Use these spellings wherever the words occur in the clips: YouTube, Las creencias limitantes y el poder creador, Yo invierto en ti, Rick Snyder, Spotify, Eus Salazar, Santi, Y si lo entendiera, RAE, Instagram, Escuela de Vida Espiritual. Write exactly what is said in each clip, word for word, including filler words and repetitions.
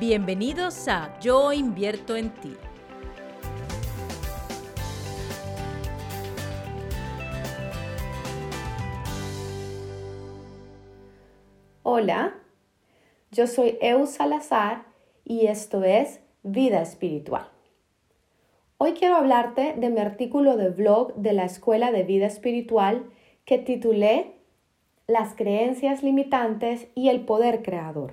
Bienvenidos a Yo invierto en ti. Hola, yo soy Eus Salazar y esto es Vida Espiritual. Hoy quiero hablarte de mi artículo de blog de la Escuela de Vida Espiritual que titulé Las creencias limitantes y el poder creador.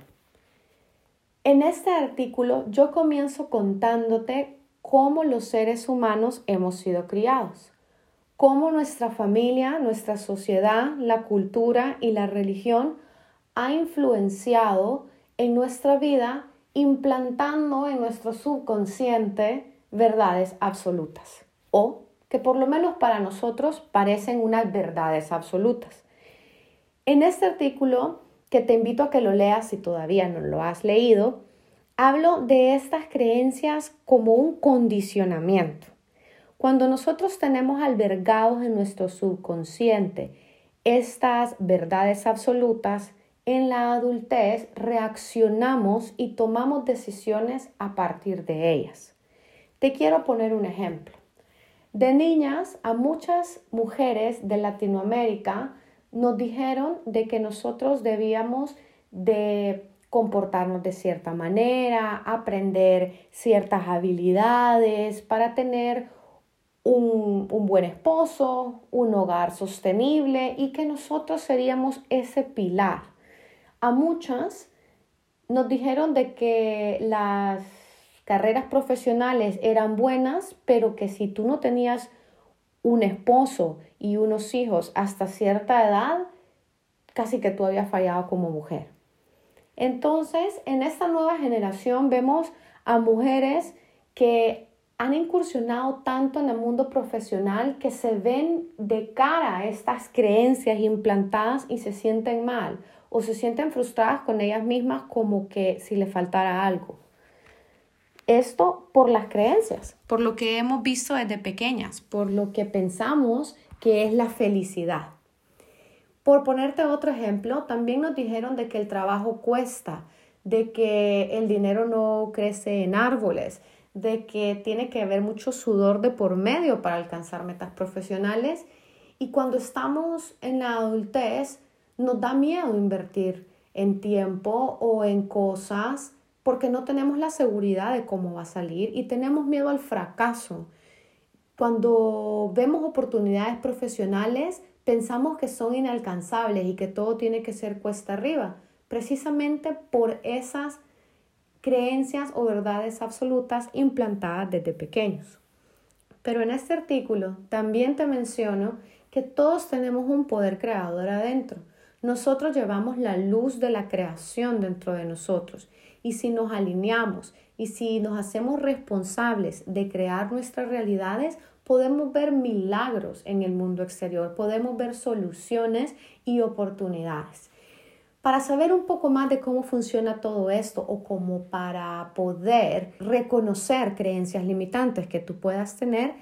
En este artículo yo comienzo contándote cómo los seres humanos hemos sido criados, cómo nuestra familia, nuestra sociedad, la cultura y la religión ha influenciado en nuestra vida, implantando en nuestro subconsciente verdades absolutas, o que por lo menos para nosotros parecen unas verdades absolutas. En este artículo, que te invito a que lo leas si todavía no lo has leído, hablo de estas creencias como un condicionamiento. Cuando nosotros tenemos albergados en nuestro subconsciente estas verdades absolutas, en la adultez reaccionamos y tomamos decisiones a partir de ellas. Te quiero poner un ejemplo. De niñas, a muchas mujeres de Latinoamérica nos dijeron de que nosotros debíamos de comportarnos de cierta manera, aprender ciertas habilidades para tener Un, un buen esposo, un hogar sostenible y que nosotros seríamos ese pilar. A muchas nos dijeron de que las carreras profesionales eran buenas, pero que si tú no tenías un esposo y unos hijos hasta cierta edad, casi que tú habías fallado como mujer. Entonces, en esta nueva generación vemos a mujeres que han incursionado tanto en el mundo profesional que se ven de cara a estas creencias implantadas y se sienten mal, o se sienten frustradas con ellas mismas, como que si les faltara algo. Esto por las creencias, por lo que hemos visto desde pequeñas, por lo que pensamos que es la felicidad. Por ponerte otro ejemplo, también nos dijeron de que el trabajo cuesta, de que el dinero no crece en árboles, de que tiene que haber mucho sudor de por medio para alcanzar metas profesionales. Y cuando estamos en la adultez, nos da miedo invertir en tiempo o en cosas porque no tenemos la seguridad de cómo va a salir y tenemos miedo al fracaso. Cuando vemos oportunidades profesionales, pensamos que son inalcanzables y que todo tiene que ser cuesta arriba, precisamente por esas creencias o verdades absolutas implantadas desde pequeños. Pero en este artículo también te menciono que todos tenemos un poder creador adentro. Nosotros llevamos la luz de la creación dentro de nosotros y si nos alineamos y si nos hacemos responsables de crear nuestras realidades, podemos ver milagros en el mundo exterior, podemos ver soluciones y oportunidades. Para saber un poco más de cómo funciona todo esto o como para poder reconocer creencias limitantes que tú puedas tener,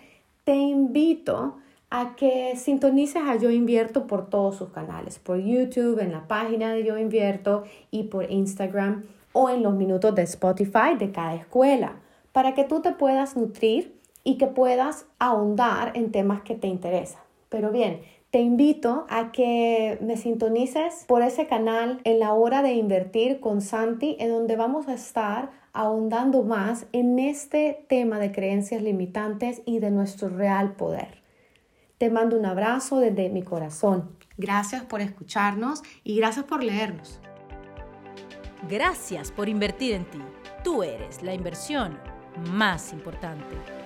te invito a que sintonices a Yo Invierto por todos sus canales, por YouTube, en la página de Yo Invierto y por Instagram o en los minutos de Spotify de cada escuela, para que tú te puedas nutrir y que puedas ahondar en temas que te interesan. Pero bien, te invito a que me sintonices por ese canal en la hora de invertir con Santi, en donde vamos a estar ahondando más en este tema de creencias limitantes y de nuestro real poder. Te mando un abrazo desde mi corazón. Gracias por escucharnos y gracias por leernos. Gracias por invertir en ti. Tú eres la inversión más importante.